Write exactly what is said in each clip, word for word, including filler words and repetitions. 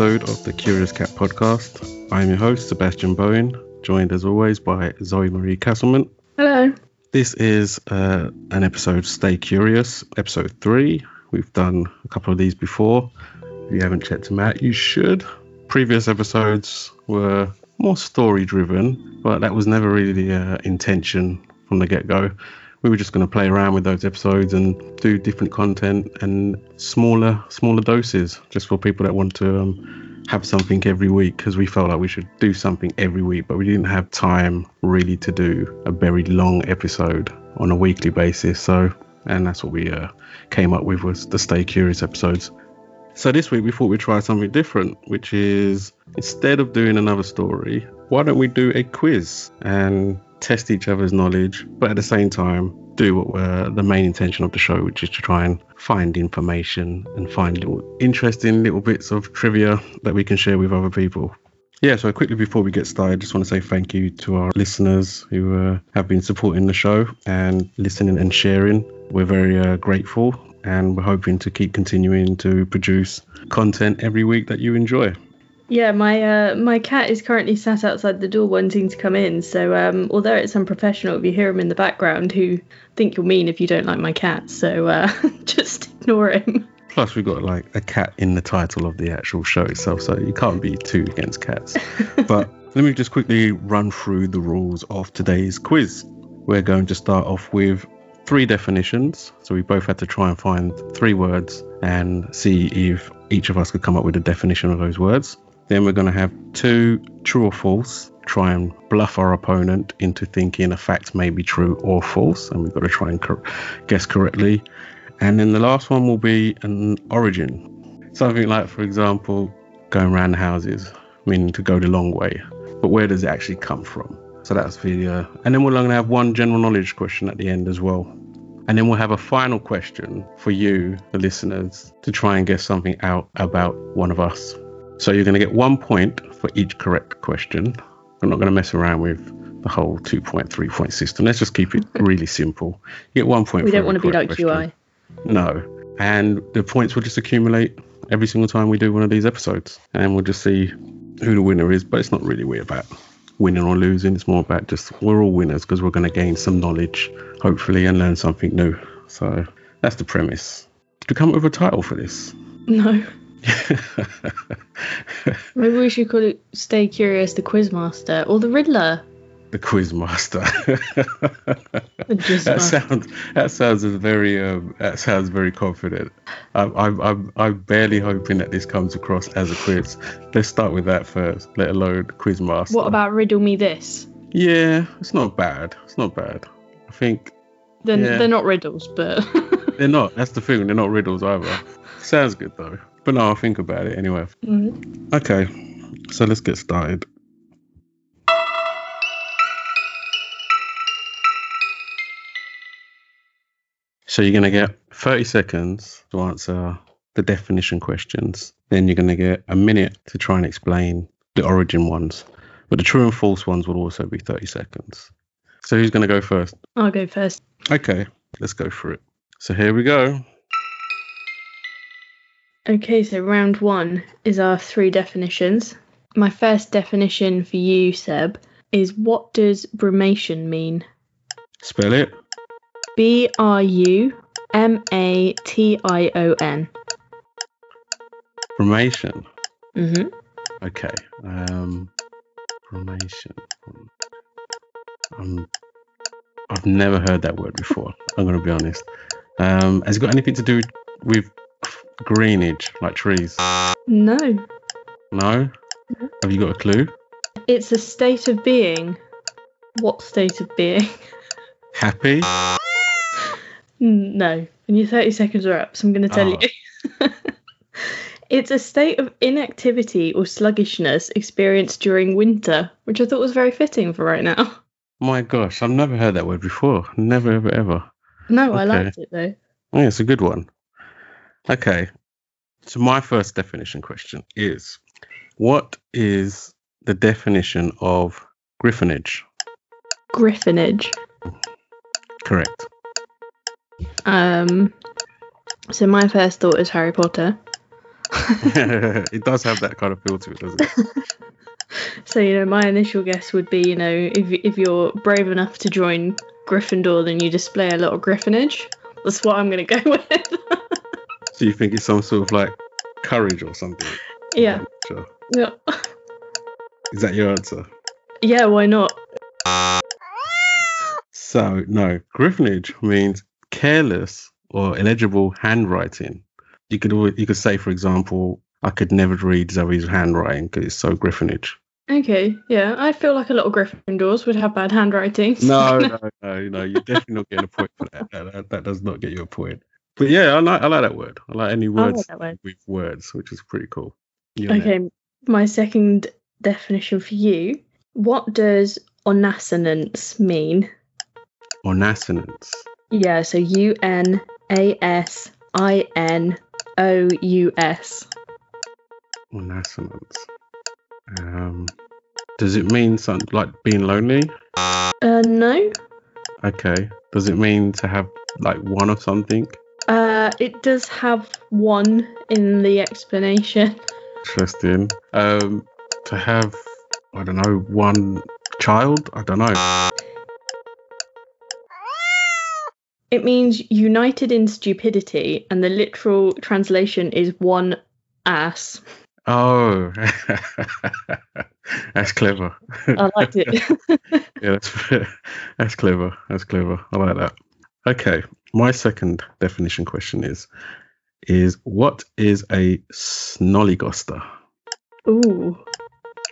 episode of the Curious Cat Podcast. I'm your host, Sebastian Bowen, joined as always by Zoe Marie Castleman. Hello. This is uh, an episode, Stay Curious, episode three. We've done a couple of these before. If you haven't checked them out, you should. Previous episodes were more story-driven, but that was never really the uh, intention from the get-go. We were just going to play around with those episodes and do different content and smaller smaller doses, just for people that want to um, have something every week, because we felt like we should do something every week, but we didn't have time really to do a very long episode on a weekly basis. So, and that's what we uh, came up with, was the Stay Curious episodes. So this week we thought we'd try something different, which is, instead of doing another story, why don't we do a quiz and test each other's knowledge, but at the same time do what were the main intention of the show, which is to try and find information and find little interesting little bits of trivia that we can share with other people. Yeah, so quickly before we get started, I just want to say thank you to our listeners who uh, have been supporting the show and listening and sharing. We're very uh, grateful, and we're hoping to keep continuing to produce content every week that you enjoy. Yeah, my uh, my cat is currently sat outside the door wanting to come in, so um, although it's unprofessional if you hear him in the background, who think you're mean if you don't like my cat, so uh, just ignore him. Plus we've got like a cat in the title of the actual show itself, so you can't be too against cats. But let me just quickly run through the rules of today's quiz. We're going to start off with three definitions, so we both had to try and find three words and see if each of us could come up with a definition of those words. Then we're going to have two true or false, try and bluff our opponent into thinking a fact may be true or false, and we've got to try and cor- guess correctly. And then the last one will be an origin. Something like, for example, going round the houses, meaning to go the long way. But where does it actually come from? So that's the... Uh, and then we're going to have one general knowledge question at the end as well. And then we'll have a final question for you, the listeners, to try and guess something out about one of us. So you're going to get one point for each correct question. I'm not going to mess around with the whole two point three point system. Let's just keep it really simple. You get one point we for each question. We don't want to be like Q I. No. And the points will just accumulate every single time we do one of these episodes. And we'll just see who the winner is. But it's not really about winning or losing. It's more about just we're all winners because we're going to gain some knowledge, hopefully, and learn something new. So that's the premise. Did you come up with a title for this? No. Maybe we should call it Stay Curious, the Quizmaster, or the Riddler. The Quizmaster. The Gizmaster. That sounds. That sounds very. Um, that sounds very confident. I'm. I'm. I'm. I'm barely hoping that this comes across as a quiz. Let's start with that first. Let alone Quizmaster. What about Riddle Me This? Yeah, it's not bad. It's not bad. I think. They're, yeah. they're not riddles, but. They're not. That's the thing. They're not riddles either. Sounds good though. But no, I'll think about it anyway. Mm-hmm. Okay, so let's get started. So you're going to get thirty seconds to answer the definition questions. Then you're going to get a minute to try and explain the origin ones. But the true and false ones will also be thirty seconds. So who's going to go first? I'll go first. Okay, let's go for it. So here we go. Okay, so round one is our three definitions. My first definition for you, Seb, is what does brumation mean? Spell it. B R U M A T I O N. Brumation. Mm-hmm. Okay. Um, brumation. Um, I've never heard that word before, I'm going to be honest. Um, has it got anything to do with... greenage, like trees? No. No? Have you got a clue? It's a state of being. What state of being? Happy? No. And your thirty seconds are up, so I'm going to tell oh. you. It's a state of inactivity or sluggishness experienced during winter, which I thought was very fitting for right now. My gosh, I've never heard that word before. Never, ever, ever. No, okay. I liked it though. Yeah, it's a good one. Okay, so my first definition question is, what is the definition of griffonage? Griffonage. Correct. Um. So my first thought is Harry Potter, It does have that kind of feel to it, doesn't it? So, you know, my initial guess would be, you know, if if you're brave enough to join Gryffindor, then you display a lot of griffonage. That's what I'm going to go with. So you think it's some sort of, like, courage or something? Yeah. Sure. Yeah. Is that your answer? Yeah, why not? So, no, griffonage means careless or illegible handwriting. You could always, you could say, for example, I could never read Zoe's handwriting because it's so griffonage. Okay, yeah. I feel like a lot of Gryffindors would have bad handwriting. No, no, no, no. You're definitely not getting a point for that. That, that. that does not get you a point. But yeah, I like I like that word. I like any words like word. with words, which is pretty cool. You're okay, next. My second definition for you. What does onassonance mean? Onassonance. Yeah, so U N A S I N O U S. Onassonance. Um, does it mean something like being lonely? Uh, no. Okay. Does it mean to have like one or something? Uh, it does have one in the explanation. Interesting. Um, to have, I don't know, one child? I don't know. It means united in stupidity, and the literal translation is one ass. Oh, that's clever. I liked it. Yeah, that's, that's clever. That's clever. I like that. Okay, my second definition question is, is what is a snollygoster? Ooh.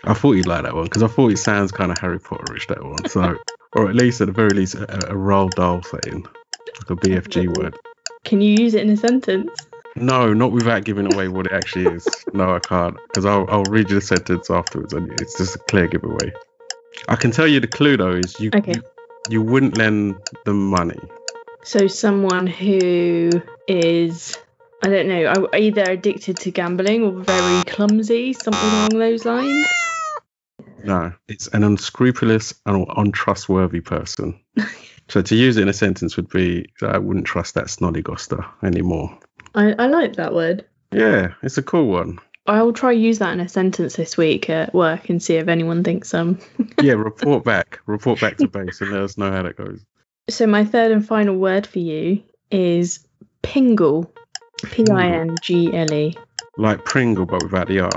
I thought you'd like that one because I thought it sounds kind of Harry Potterish, that one. So, or at least, at the very least, a, a Roald Dahl saying. Like a B F G word. Can you use it in a sentence? No, not without giving away what it actually is. No, I can't, because I'll, I'll read you the sentence afterwards, and it's just a clear giveaway. I can tell you the clue, though, is you okay. you, you wouldn't lend them money. So someone who is, I don't know, either addicted to gambling or very clumsy, something along those lines? No, it's an unscrupulous and untrustworthy person. So to use it in a sentence would be, I wouldn't trust that snollygoster anymore. I, I like that word. Yeah, it's a cool one. I'll try use that in a sentence this week at work and see if anyone thinks um. Yeah, report back. Report back to base and let us know how that goes. So my third and final word for you is pingle. P I N G L E. Like Pringle, but without the R.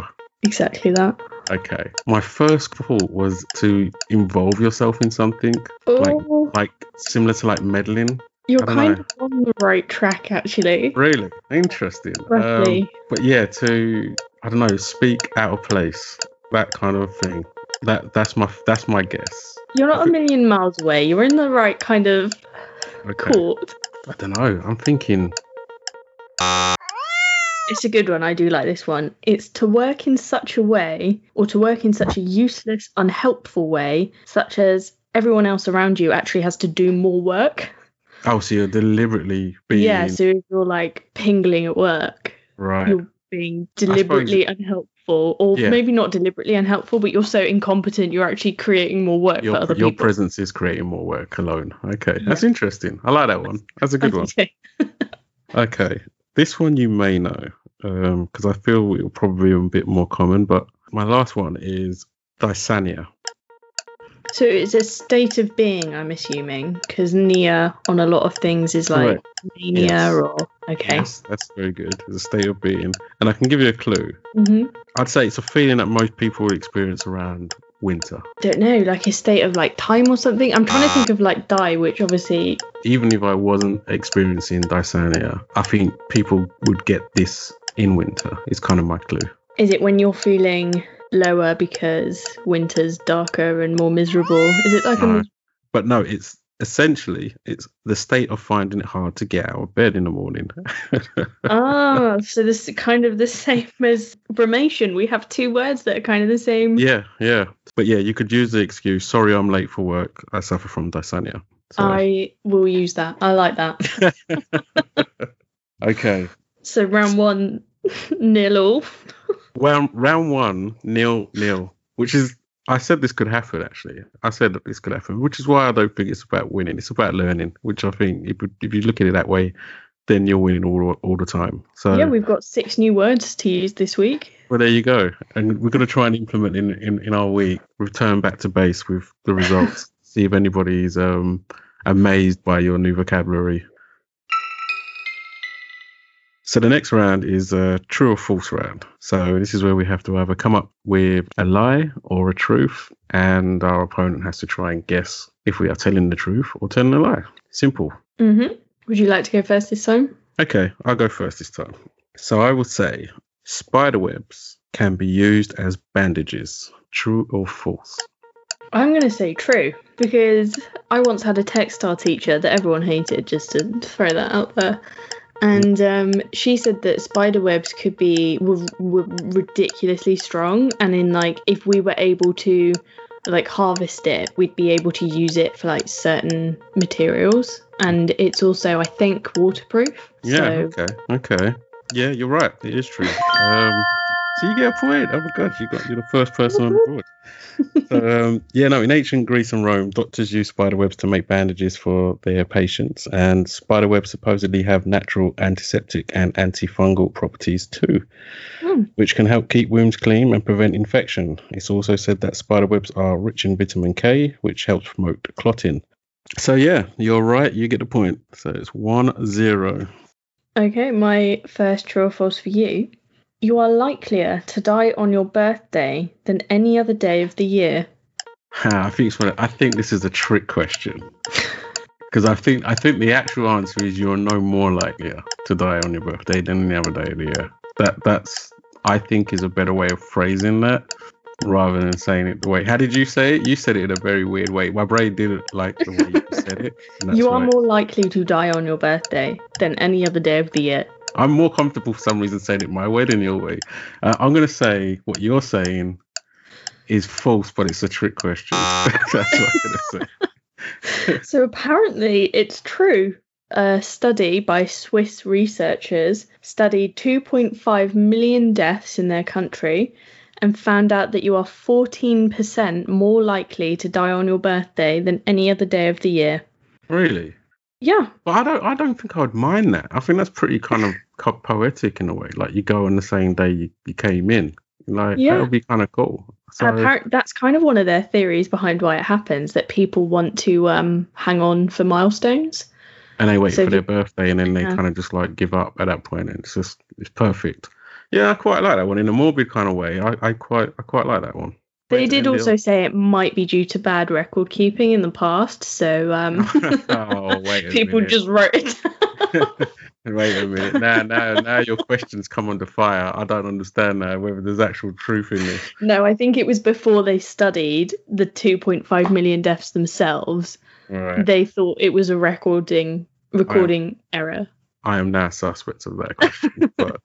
Exactly that. Okay. My first thought was to involve yourself in something. Oh. Like, like similar to like meddling. You're kind know. of on the right track, actually. Really? Interesting. Um, but yeah, to, I don't know, speak out of place, that kind of thing. That That's my that's my guess. You're not I a think... million miles away. You're in the right kind of okay. court. I don't know. I'm thinking... It's a good one. I do like this one. It's to work in such a way, or to work in such a useless, unhelpful way, such as everyone else around you actually has to do more work. Oh, so you're deliberately being... Yeah, so if you're, like, pingling at work, right. you're being deliberately suppose... unhelpful, or yeah. maybe not deliberately unhelpful, but you're so incompetent, you're actually creating more work your, for other your people. Your presence is creating more work alone. Okay, yeah. That's interesting. I like that one. That's a good one. Okay, this one you may know, because um, I feel it'll probably be a bit more common, but my last one is dysania. So it's a state of being, I'm assuming, because Nia on a lot of things is like right. mania yes. or... Okay. Yes, that's very good. It's a state of being. And I can give you a clue. Mm-hmm. I'd say it's a feeling that most people experience around winter. Don't know, like a state of like time or something? I'm trying to think of like die, which obviously... Even if I wasn't experiencing dysania, I think people would get this in winter. It's kind of my clue. Is it when you're feeling... lower because winter's darker and more miserable? Is it like no, a... but no it's essentially it's the state of finding it hard to get out of bed in the morning. Ah, so this is kind of the same as brumation. We have two words that are kind of the same. Yeah yeah but yeah, you could use the excuse, sorry I'm late for work, I suffer from dysania. So. I will use that. I like that. Okay, so round one nil all. Well, round one, nil, nil, which is, I said this could happen, actually. I said that this could happen, which is why I don't think it's about winning. It's about learning, which I think, if, if you look at it that way, then you're winning all all the time. So yeah, we've got six new words to use this week. Well, there you go. And we're going to try and implement in, in, in our week, return back to base with the results. See if anybody's um, amazed by your new vocabulary. So the next round is a true or false round. So this is where we have to either come up with a lie or a truth, and our opponent has to try and guess if we are telling the truth or telling a lie. Simple. Mm-hmm. Would you like to go first this time? Okay, I'll go first this time. So I will say spiderwebs can be used as bandages. True or false? I'm going to say true, because I once had a textile teacher that everyone hated, just to throw that out there. And um, she said that spiderwebs could be were, were ridiculously strong, and in like if we were able to like harvest it, we'd be able to use it for like certain materials. And it's also, I think, waterproof. Yeah. So. Okay. Okay. Yeah, you're right. It is true. Um, so you get a point. Oh my gosh, you got you're the first person on board. So um, yeah, no. In ancient Greece and Rome, doctors used spiderwebs to make bandages for their patients, and spiderwebs supposedly have natural antiseptic and antifungal properties too, mm. which can help keep wounds clean and prevent infection. It's also said that spiderwebs are rich in vitamin K, which helps promote clotting. So yeah, you're right. You get the point. So it's one zero. Okay, my first true or false for you. You are likelier to die on your birthday than any other day of the year. Ah, I think it's, I think this is a trick question, because I think I think the actual answer is you are no more likelier to die on your birthday than any other day of the year. That that's I think is a better way of phrasing that, rather than saying it the way. How did you say it? You said it in a very weird way. My brain didn't like the way you said it. You are right. More likely to die on your birthday than any other day of the year. I'm more comfortable for some reason saying it my way than your way. Uh, I'm going to say what you're saying is false, but it's a trick question. That's what I'm going to say. So apparently it's true. A study by Swiss researchers studied two point five million deaths in their country and found out that you are fourteen percent more likely to die on your birthday than any other day of the year. Really? Yeah. But I don't I don't think I would mind that. I think that's pretty kind of poetic in a way. Like, you go on the same day you, you came in. Like, yeah. That would be kind of cool. So, Appar- that's kind of one of their theories behind why it happens, that people want to um, hang on for milestones. And they wait so for their you, birthday, and then they yeah. kind of just, like, give up at that point. And it's just, it's perfect. Yeah, I quite like that one. In a morbid kind of way, I, I quite I quite like that one. They did also say it might be due to bad record keeping in the past, so um, oh, wait a people minute. just wrote it down. Wait a minute. Now, now, now your questions come under fire. I don't understand now whether there's actual truth in this. No, I think it was before they studied the two point five million deaths themselves. Right. They thought it was a recording recording I am, error. I am now suspect of that question. But.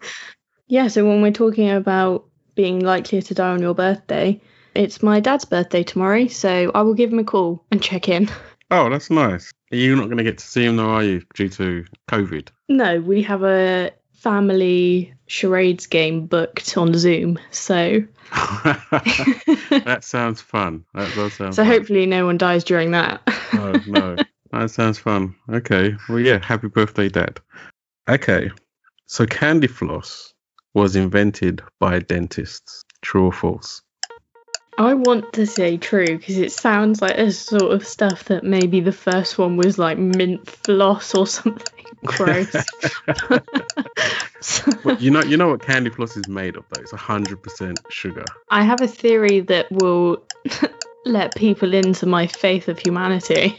Yeah, so when we're talking about being likely to die on your birthday... It's my dad's birthday tomorrow, so I will give him a call and check in. Oh, that's nice. You're not going to get to see him though, are you, due to COVID? No, we have a family charades game booked on Zoom, so... That sounds fun. That does sound so fun. Hopefully no one dies during that. Oh, no. That sounds fun. Okay. Well, yeah, happy birthday, Dad. Okay. So candy floss was invented by dentists. True or false? I want to say true, because it sounds like a sort of stuff that maybe the first one was like mint floss or something gross. So, well, you know, you know what candy floss is made of though? It's one hundred percent sugar. I have a theory that will let people into my faith of humanity.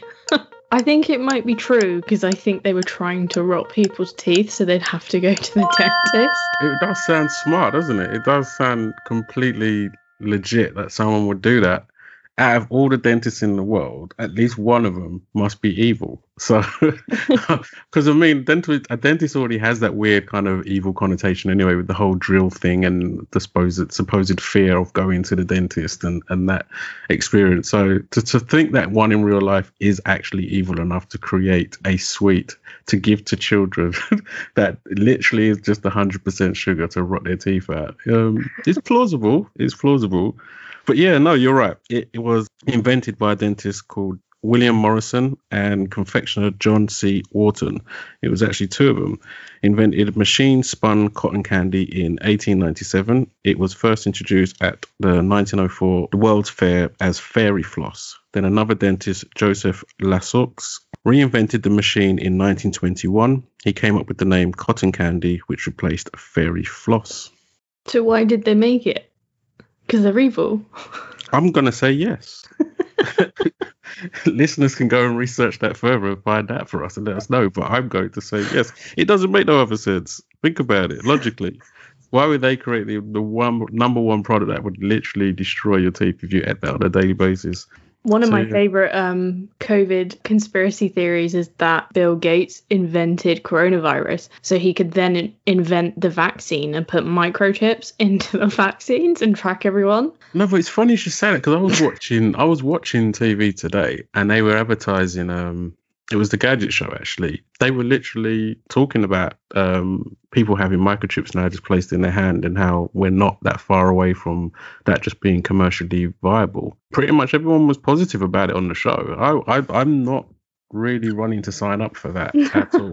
I think it might be true, because I think they were trying to rot people's teeth, so they'd have to go to the dentist. It does sound smart, doesn't it? It does sound completely... legit that someone would do that. Out of all the dentists in the world, at least one of them must be evil. So because I mean, dental, a dentist already has that weird kind of evil connotation anyway, with the whole drill thing and the supposed, supposed fear of going to the dentist and, and that experience. So to, to think that one in real life is actually evil enough to create a sweet to give to children that literally is just one hundred percent sugar to rot their teeth out. Um, it's plausible. It's plausible. But yeah, no, you're right. It, it was invented by a dentist called William Morrison and confectioner John C. Wharton. It was actually two of them. Invented machine-spun cotton candy in eighteen ninety-seven. It was first introduced at the nineteen oh four World's Fair as fairy floss. Then another dentist, Joseph Lassox, reinvented the machine in nineteen twenty-one. He came up with the name cotton candy, which replaced fairy floss. So why did they make it? Because they're evil. I'm going to say yes. Listeners can go and research that further and find out for us and let us know, but I'm going to say yes. It doesn't make no other sense. Think about it logically. Why would they create the, the one number one product that would literally destroy your teeth if you ate that on a daily basis? One of so, my favorite um COVID conspiracy theories is that Bill Gates invented coronavirus so he could then invent the vaccine and put microchips into the vaccines and track everyone. No, but it's funny you should say that, because I was watching I was watching T V today and they were advertising um it was the Gadget Show, actually. They were literally talking about um, people having microchips now just placed in their hand and how we're not that far away from that just being commercially viable. Pretty much everyone was positive about it on the show. I, I, I'm not really running to sign up for that at all.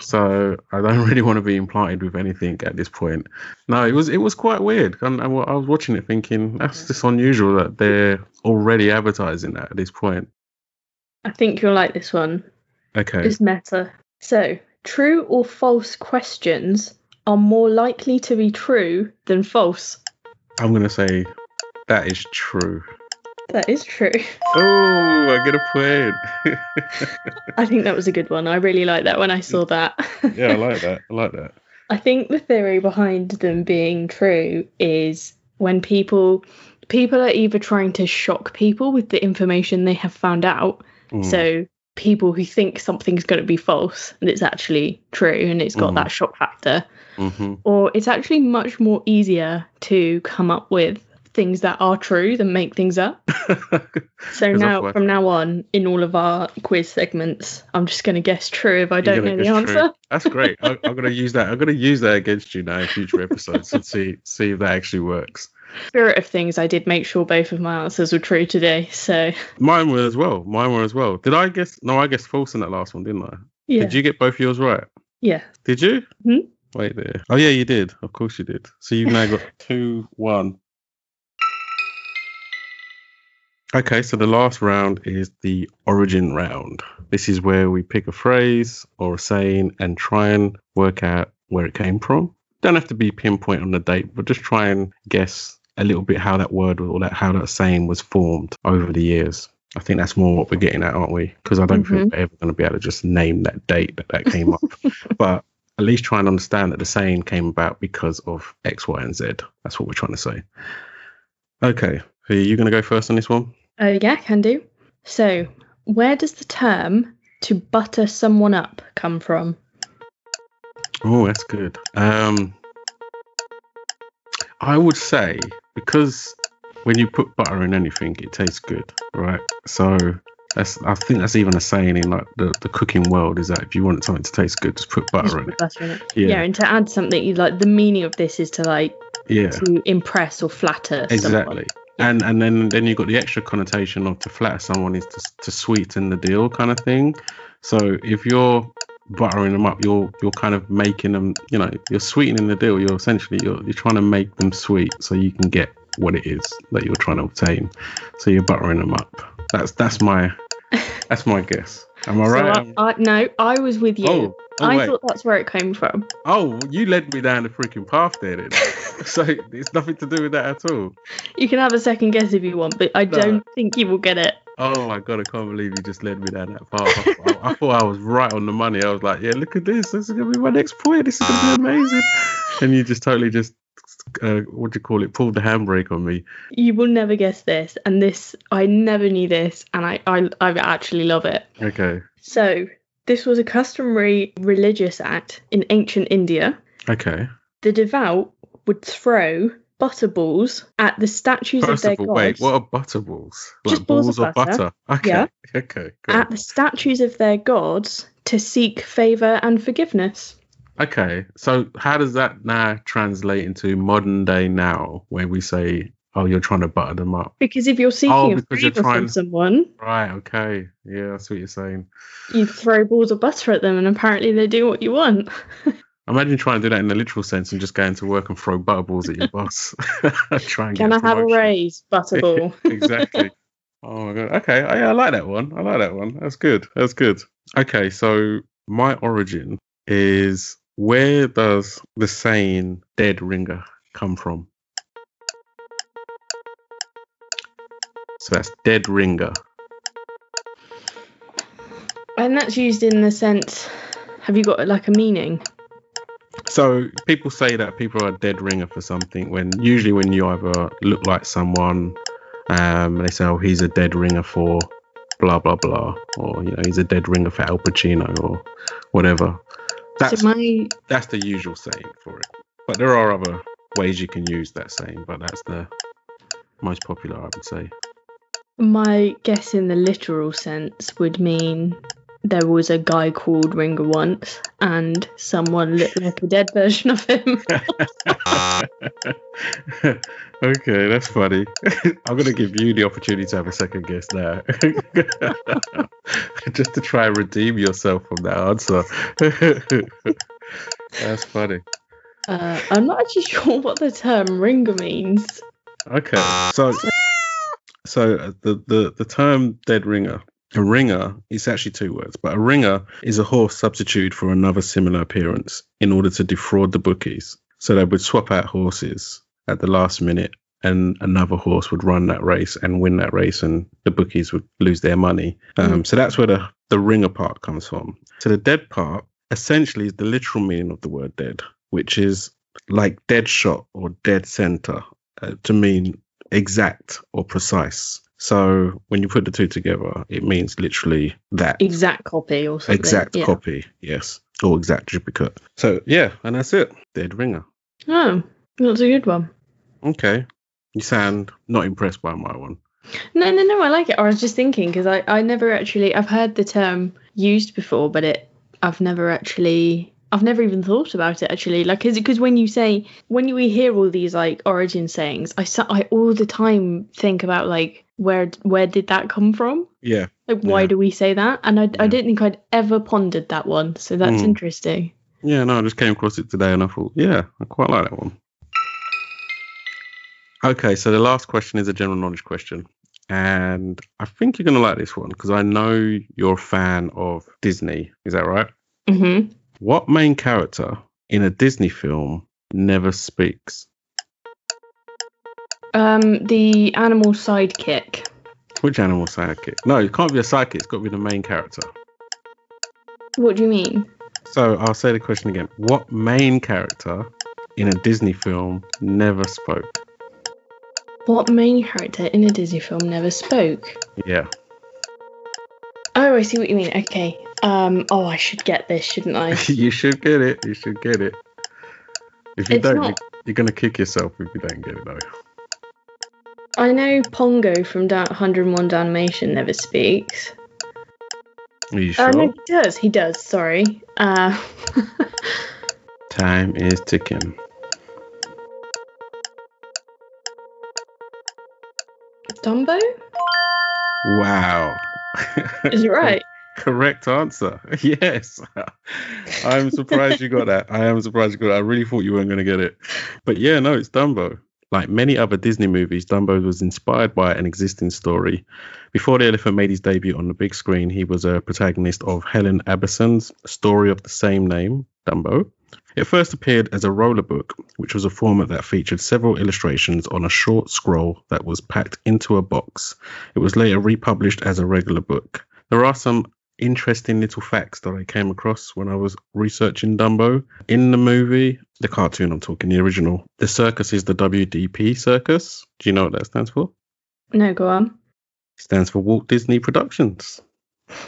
So I don't really want to be implied with anything at this point. No, it was it was quite weird. And I, I was watching it thinking, that's just unusual that they're already advertising that at this point. I think you'll like this one. Okay. It's meta. So, true or false questions are more likely to be true than false. I'm going to say that is true. That is true. Oh, I get a point. I think that was a good one. I really liked that when I saw that. Yeah, I like that. I like that. I think the theory behind them being true is when people people are either trying to shock people with the information they have found out. Mm. So people who think something's going to be false and it's actually true and it's got mm-hmm. that shock factor, mm-hmm. or it's actually much more easier to come up with things that are true than make things up. So now, from now on, in all of our quiz segments, I'm just going to guess true if I don't know the answer. True. That's great. I, I'm going to use that. I'm going to use that against you now in future episodes and see see if that actually works. Spirit of things, I did make sure both of my answers were true today. So mine were as well. Mine were as well. Did I guess? No, I guessed false in that last one, didn't I? Yeah. Did you get both of yours right? Yeah. Did you? Hmm? Wait there. Oh yeah, you did. Of course you did. So you've now got two, one. Okay, so the last round is the origin round. This is where we pick a phrase or a saying and try and work out where it came from. Don't have to be pinpoint on the date, but just try and guess a little bit how that word or that how that saying was formed over the years. I think that's more what we're getting at, aren't we? Because I don't mm-hmm. think we're ever going to be able to just name that date that that came up. But at least try and understand that the saying came about because of X, Y, and Z. That's what we're trying to say. Okay, so are you going to go first on this one? Oh, uh, yeah, can do. So where does the term to butter someone up come from? Oh, that's good. Um, I would say, because when you put butter in anything, it tastes good, right? So that's, I think that's even a saying in like the, the cooking world, is that if you want something to taste good, just put butter, just in, put it. butter in it. Yeah. yeah, and to add something, you like the meaning of this is to like yeah. to impress or flatter exactly. someone. And and then, then you've got the extra connotation of to flatter someone is to, to sweeten the deal kind of thing. So if you're buttering them up, you're you're kind of making them, you know, you're sweetening the deal. You're essentially you're you're trying to make them sweet so you can get what it is that you're trying to obtain. So you're buttering them up. That's that's my that's my guess. Am I so right? I, I, no, I was with you. Oh, oh, I wait. thought that's where it came from. Oh, you led me down the freaking path there then. So it's nothing to do with that at all. You can have a second guess if you want, but I no. don't think you will get it. Oh my God, I can't believe you just led me down that path. I, I thought I was right on the money. I was like, yeah, look at this. This is going to be my next point. This is going to be amazing. And you just totally just, uh, what do you call it, pulled the handbrake on me. You will never guess this. And this, I never knew this. And I, I, I actually love it. Okay. So this was a customary religious act in ancient India. Okay. The devout would throw butterballs at the statues First of their of all, gods. Wait, what are butterballs? Like Just balls, balls of butter. butter. Okay. Yeah. Okay. Cool. At the statues of their gods to seek favor and forgiveness. Okay. So how does that now translate into modern day now, where we say Oh, you're trying to butter them up. Because if you're seeking oh, a favor trying... from someone. Right, okay. Yeah, that's what you're saying. You throw balls of butter at them and apparently they do what you want. Imagine trying to do that in the literal sense and just going to work and throw butter balls at your boss. Try and Can get I have a raise, butterball? Exactly. Oh, my God. Okay, I, I like that one. I like that one. That's good. That's good. Okay, so my origin is, where does the saying dead ringer come from? So that's dead ringer. And that's used in the sense, have you got like a meaning? So people say that people are a dead ringer for something when usually when you either look like someone, um, and they say, oh, he's a dead ringer for blah, blah, blah. Or, you know, he's a dead ringer for Al Pacino or whatever. That's, so my... that's the usual saying for it. But there are other ways you can use that saying, but that's the most popular, I would say. My guess in the literal sense would mean there was a guy called Ringer once and someone looked like a dead version of him. Okay, that's funny. I'm going to give you the opportunity to have a second guess now. Just to try and redeem yourself from that answer. That's funny. Uh, I'm not actually sure what the term Ringer means. Okay, so... So the, the, the term dead ringer, a ringer, it's actually two words, but a ringer is a horse substitute for another similar appearance in order to defraud the bookies. So they would swap out horses at the last minute and another horse would run that race and win that race and the bookies would lose their money. Um, mm. So that's where the, the ringer part comes from. So the dead part essentially is the literal meaning of the word dead, which is like dead shot or dead center, uh, to mean exact or precise. So when you put the two together, it means literally that exact copy or something. Exact yeah. copy, yes, or exact duplicate. So yeah, and that's it. Dead ringer. Oh, that's a good one. Okay, you sound not impressed by my one. No, no, no. I like it. I was just thinking because I, I never actually. I've heard the term used before, but it. I've never actually. I've never even thought about it, actually. Like, because when you say, when you hear all these, like, origin sayings, I, I all the time think about, like, where where did that come from? Yeah. Like, why yeah. do we say that? And I, yeah. I didn't think I'd ever pondered that one. So that's mm. interesting. Yeah, no, I just came across it today and I thought, yeah, I quite like that one. Okay, so the last question is a general knowledge question. And I think you're going to like this one because I know you're a fan of Disney. Is that right? Mm-hmm. What main character in a Disney film never speaks? Um, the animal sidekick. Which animal sidekick? No, it can't be a sidekick. It's got to be the main character. What do you mean? So I'll say the question again. What main character in a Disney film never spoke? What main character in a Disney film never spoke? Yeah. Oh, I see what you mean. Okay. Um, oh, I should get this, shouldn't I? You should get it. You should get it. If you it's don't, not... you're going to kick yourself if you don't get it, though. I know Pongo from da- one oh one Dalmatian never speaks. Are you sure? Uh, no, he does. He does. Sorry. Uh... Time is ticking. Dumbo? Wow. Is it right? Correct answer. Yes. I'm surprised you got that. I am surprised you got that. I really thought you weren't going to get it. But yeah, no, it's Dumbo. Like many other Disney movies, Dumbo was inspired by an existing story. Before the elephant made his debut on the big screen, he was a protagonist of Helen Abberson's story of the same name, Dumbo. It first appeared as a roller book, which was a format that featured several illustrations on a short scroll that was packed into a box. It was later republished as a regular book. There are some interesting little facts that I came across when I was researching Dumbo. In the movie, the cartoon I'm talking, the original, the circus is the W D P Circus. Do you know what that stands for? No, go on. It stands for Walt Disney Productions.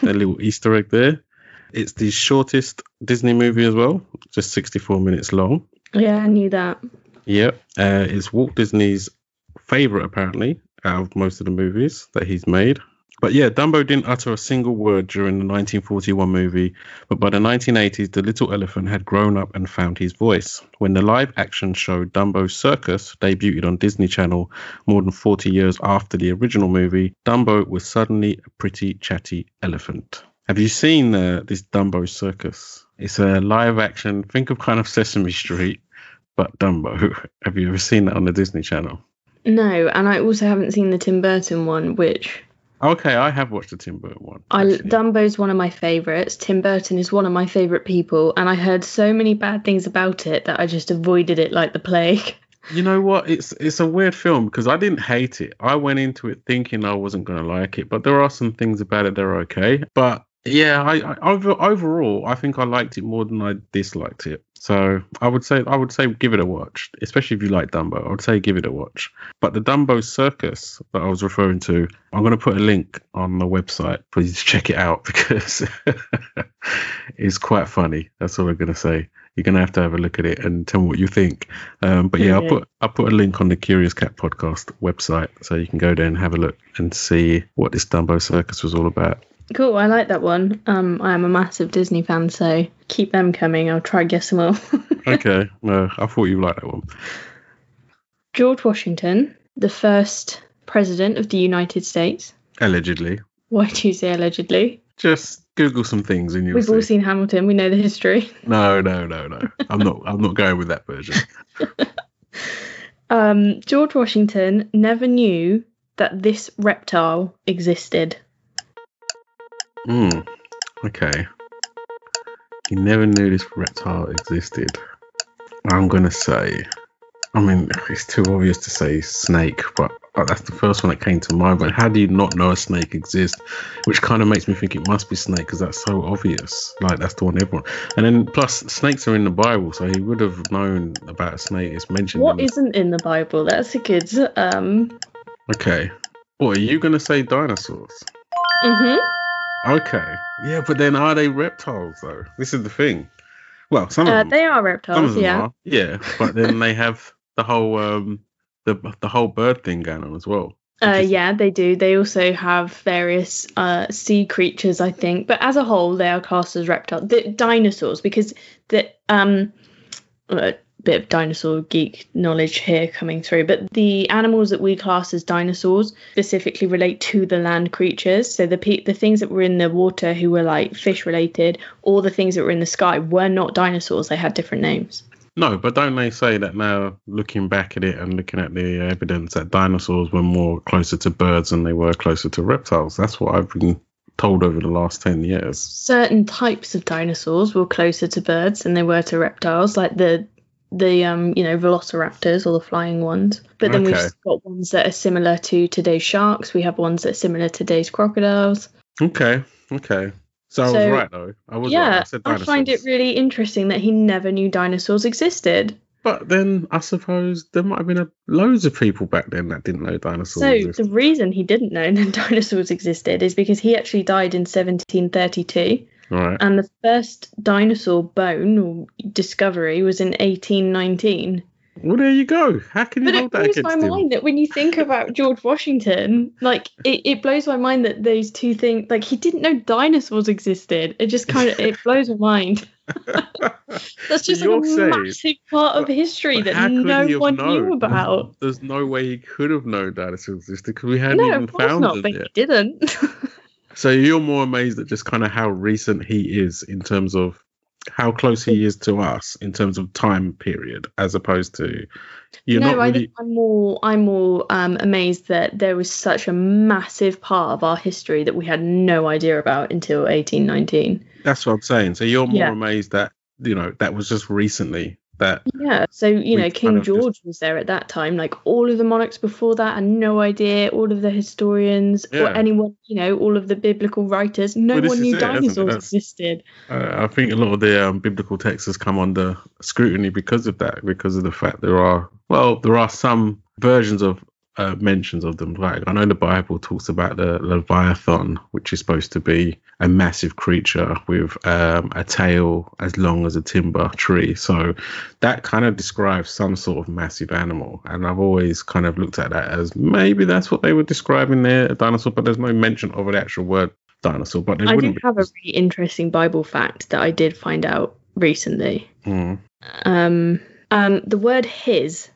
A little Easter egg there. It's the shortest Disney movie as well, just sixty-four minutes long. Yeah, I knew that. Yep. Uh, it's Walt Disney's favourite, apparently, out of most of the movies that he's made. But yeah, Dumbo didn't utter a single word during the nineteen forty-one movie, but by the nineteen eighties, the little elephant had grown up and found his voice. When the live-action show Dumbo Circus debuted on Disney Channel more than forty years after the original movie, Dumbo was suddenly a pretty chatty elephant. Have you seen uh, this Dumbo Circus? It's a live-action, think of kind of Sesame Street, but Dumbo. Have you ever seen that on the Disney Channel? No, and I also haven't seen the Tim Burton one, which... Okay, I have watched the Tim Burton one. I, Dumbo's one of my favourites. Tim Burton is one of my favourite people. And I heard so many bad things about it that I just avoided it like the plague. You know what? It's it's a weird film because I didn't hate it. I went into it thinking I wasn't going to like it. But there are some things about it that are okay. But yeah, I, I over, overall, I think I liked it more than I disliked it. So I would say I would say give it a watch, especially if you like Dumbo. I would say give it a watch. But the Dumbo Circus that I was referring to, I'm going to put a link on the website. Please check it out because it's quite funny. That's all I'm going to say. You're going to have to have a look at it and tell me what you think. Um, but yeah, I'll put I'll put a link on the Curious Cat podcast website so you can go there and have a look and see what this Dumbo Circus was all about. Cool, I like that one. Um, I am a massive Disney fan, so keep them coming. I'll try and guess them all. Okay, no, I thought you liked that one. George Washington, the first president of the United States. Allegedly. Why do you say allegedly? Just Google some things and you'll We've see. all seen Hamilton. We know the history. No, no, no, no. I'm not. I'm not going with that version. um, George Washington never knew that this reptile existed. Hmm. Okay. He never knew this reptile existed. I'm gonna say. I mean, it's too obvious to say snake, but that's the first one that came to mind. But how do you not know a snake exists? Which kind of makes me think it must be snake because that's so obvious. Like that's the one everyone. And then plus snakes are in the Bible, so he would have known about a snake. It's mentioned. What in isn't the... in the Bible? That's a good. Um. Okay. What are you gonna say? Dinosaurs. Mm-hmm. Okay. Yeah, but then are they reptiles though? This is the thing. Well, some of uh, them they are reptiles. Some of them yeah. Are. Yeah, but then they have the whole um the the whole bird thing going on as well. Uh, is... yeah, they do. They also have various uh sea creatures, I think. But as a whole, they are classed as reptiles. The dinosaurs, because the um a bit of dinosaur geek knowledge here coming through. But the animals that we class as dinosaurs specifically relate to the land creatures. So the pe- the things that were in the water who were like fish related, or the things that were in the sky were not dinosaurs. They had different names. No, but don't they say that now, looking back at it and looking at the evidence, that dinosaurs were more closer to birds than they were closer to reptiles? That's what I've been told over the last ten years. Certain types of dinosaurs were closer to birds than they were to reptiles, like the the um you know velociraptors or the flying ones, but then okay. We've got ones that are similar to today's sharks. We have ones that are similar to today's crocodiles. Okay okay so, so I was right though. I was yeah right. I, said I find it really interesting that he never knew dinosaurs existed, but then I suppose there might have been a, loads of people back then that didn't know dinosaurs so existed. The reason he didn't know that dinosaurs existed is because he actually died in seventeen thirty-two. Right. And the first dinosaur bone or discovery was in eighteen nineteen. Well, there you go. How can you hold that against him? But it blows my mind that when you think about George Washington, like it, it blows my mind that those two things, like he didn't know dinosaurs existed. It just kind of, it blows my mind. That's just like a saying, massive part of but, history but that no one known? knew about. There's no way he could have known dinosaurs existed because we hadn't no, even found them yet. No, he didn't. So you're more amazed at just kind of how recent he is in terms of how close he is to us in terms of time period, as opposed to you know. No, really... I think I'm more I'm more um, amazed that there was such a massive part of our history that we had no idea about until eighteen nineteen. That's what I'm saying. So you're more yeah. amazed that you know that was just recently. That yeah, so you know, King kind of George just... was there at that time. Like all of the monarchs before that had no idea. All of the historians yeah. or anyone, you know, all of the biblical writers, no well, one knew it, dinosaurs existed. Uh, I think a lot of the um, biblical texts has come under scrutiny because of that, because of the fact there are well, there are some versions of uh, mentions of them. Like, I know the Bible talks about the Leviathan, which is supposed to be a massive creature with um, a tail as long as a timber tree. So that kind of describes some sort of massive animal. And I've always kind of looked at that as maybe that's what they were describing there, a dinosaur, but there's no mention of an actual word dinosaur. But I do have a really interesting Bible fact that I did find out recently. Mm. Um, um, the word his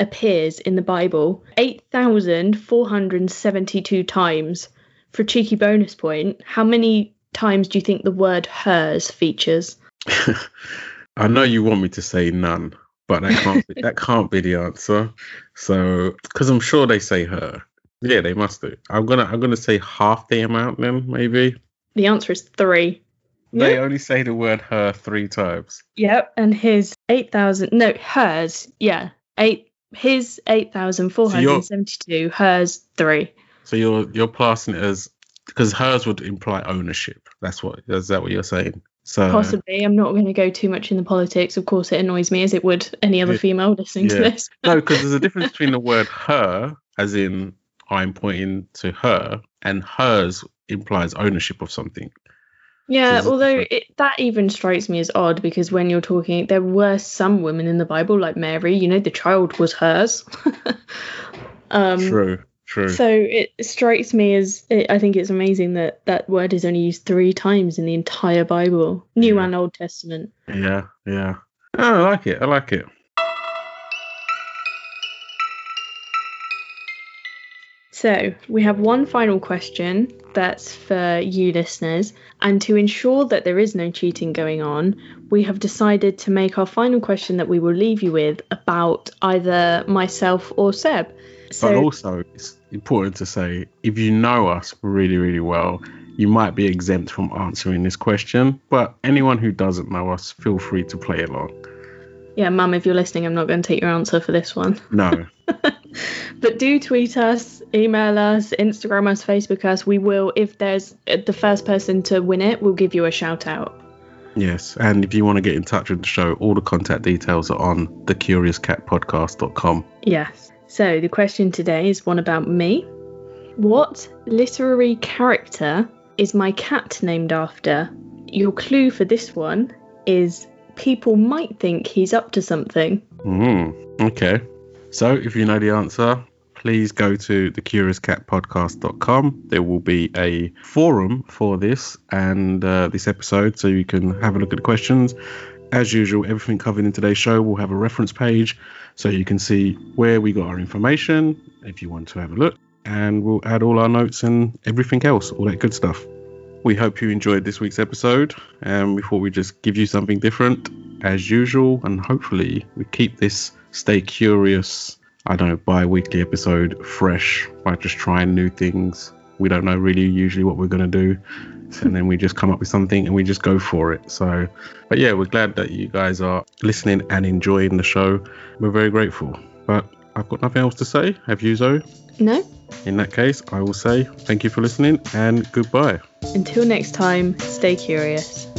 appears in the Bible eight thousand four hundred seventy-two times. For a cheeky bonus point, how many times do you think the word hers features? I know you want me to say none, but that can't be, that can't be the answer. So, because I'm sure they say her. Yeah, they must do. I'm gonna I'm gonna say half the amount then, maybe. The answer is three. They yep. only say the word her three times. Yep, and his eight thousand no, hers, yeah. Eight his eight thousand four hundred and seventy two, so hers three. So you're you're passing it as, because hers would imply ownership. That's what is that what you're saying? So possibly. I'm not going to go too much in the politics. Of course, it annoys me as it would any other it, female listening yeah. to this. No, because there's a difference between the word her, as in I'm pointing to her, and hers implies ownership of something. Yeah, so although it, that even strikes me as odd, because when you're talking, there were some women in the Bible, like Mary, you know, the child was hers. um, true, true. So it strikes me as, it, I think it's amazing that that word is only used three times in the entire Bible, New yeah. and Old Testament. Yeah, yeah. Oh, I like it, I like it. So we have one final question that's for you listeners, and to ensure that there is no cheating going on, we have decided to make our final question that we will leave you with about either myself or Seb. So, but also, it's important to say, if you know us really, really well, you might be exempt from answering this question, but anyone who doesn't know us, feel free to play along. Yeah, Mum, if you're listening, I'm not going to take your answer for this one. No. But do tweet us, email us, Instagram us, Facebook us. We will, if there's the first person to win it, we'll give you a shout out. Yes, and if you want to get in touch with the show, all the contact details are on the curious cat podcast dot com. Yes. So the question today is one about me. What literary character is my cat named after? Your clue for this one is people might think he's up to something. Mm, okay. So if you know the answer, please go to the curious cat podcast dot com. There will be a forum for this and uh, this episode, so you can have a look at the questions. As usual, everything covered in today's show will have a reference page, so you can see where we got our information if you want to have a look. And we'll add all our notes and everything else, all that good stuff. We hope you enjoyed this week's episode, and we thought we'd just give you something different as usual, and hopefully we keep this Stay Curious, I don't know, bi-weekly episode fresh by just trying new things. We don't know really usually what we're going to do, and then we just come up with something and we just go for it. So, but yeah, we're glad that you guys are listening and enjoying the show. We're very grateful. But I've got nothing else to say. Have you, Zoe? No. In that case, I will say thank you for listening and goodbye. Until next time, stay curious.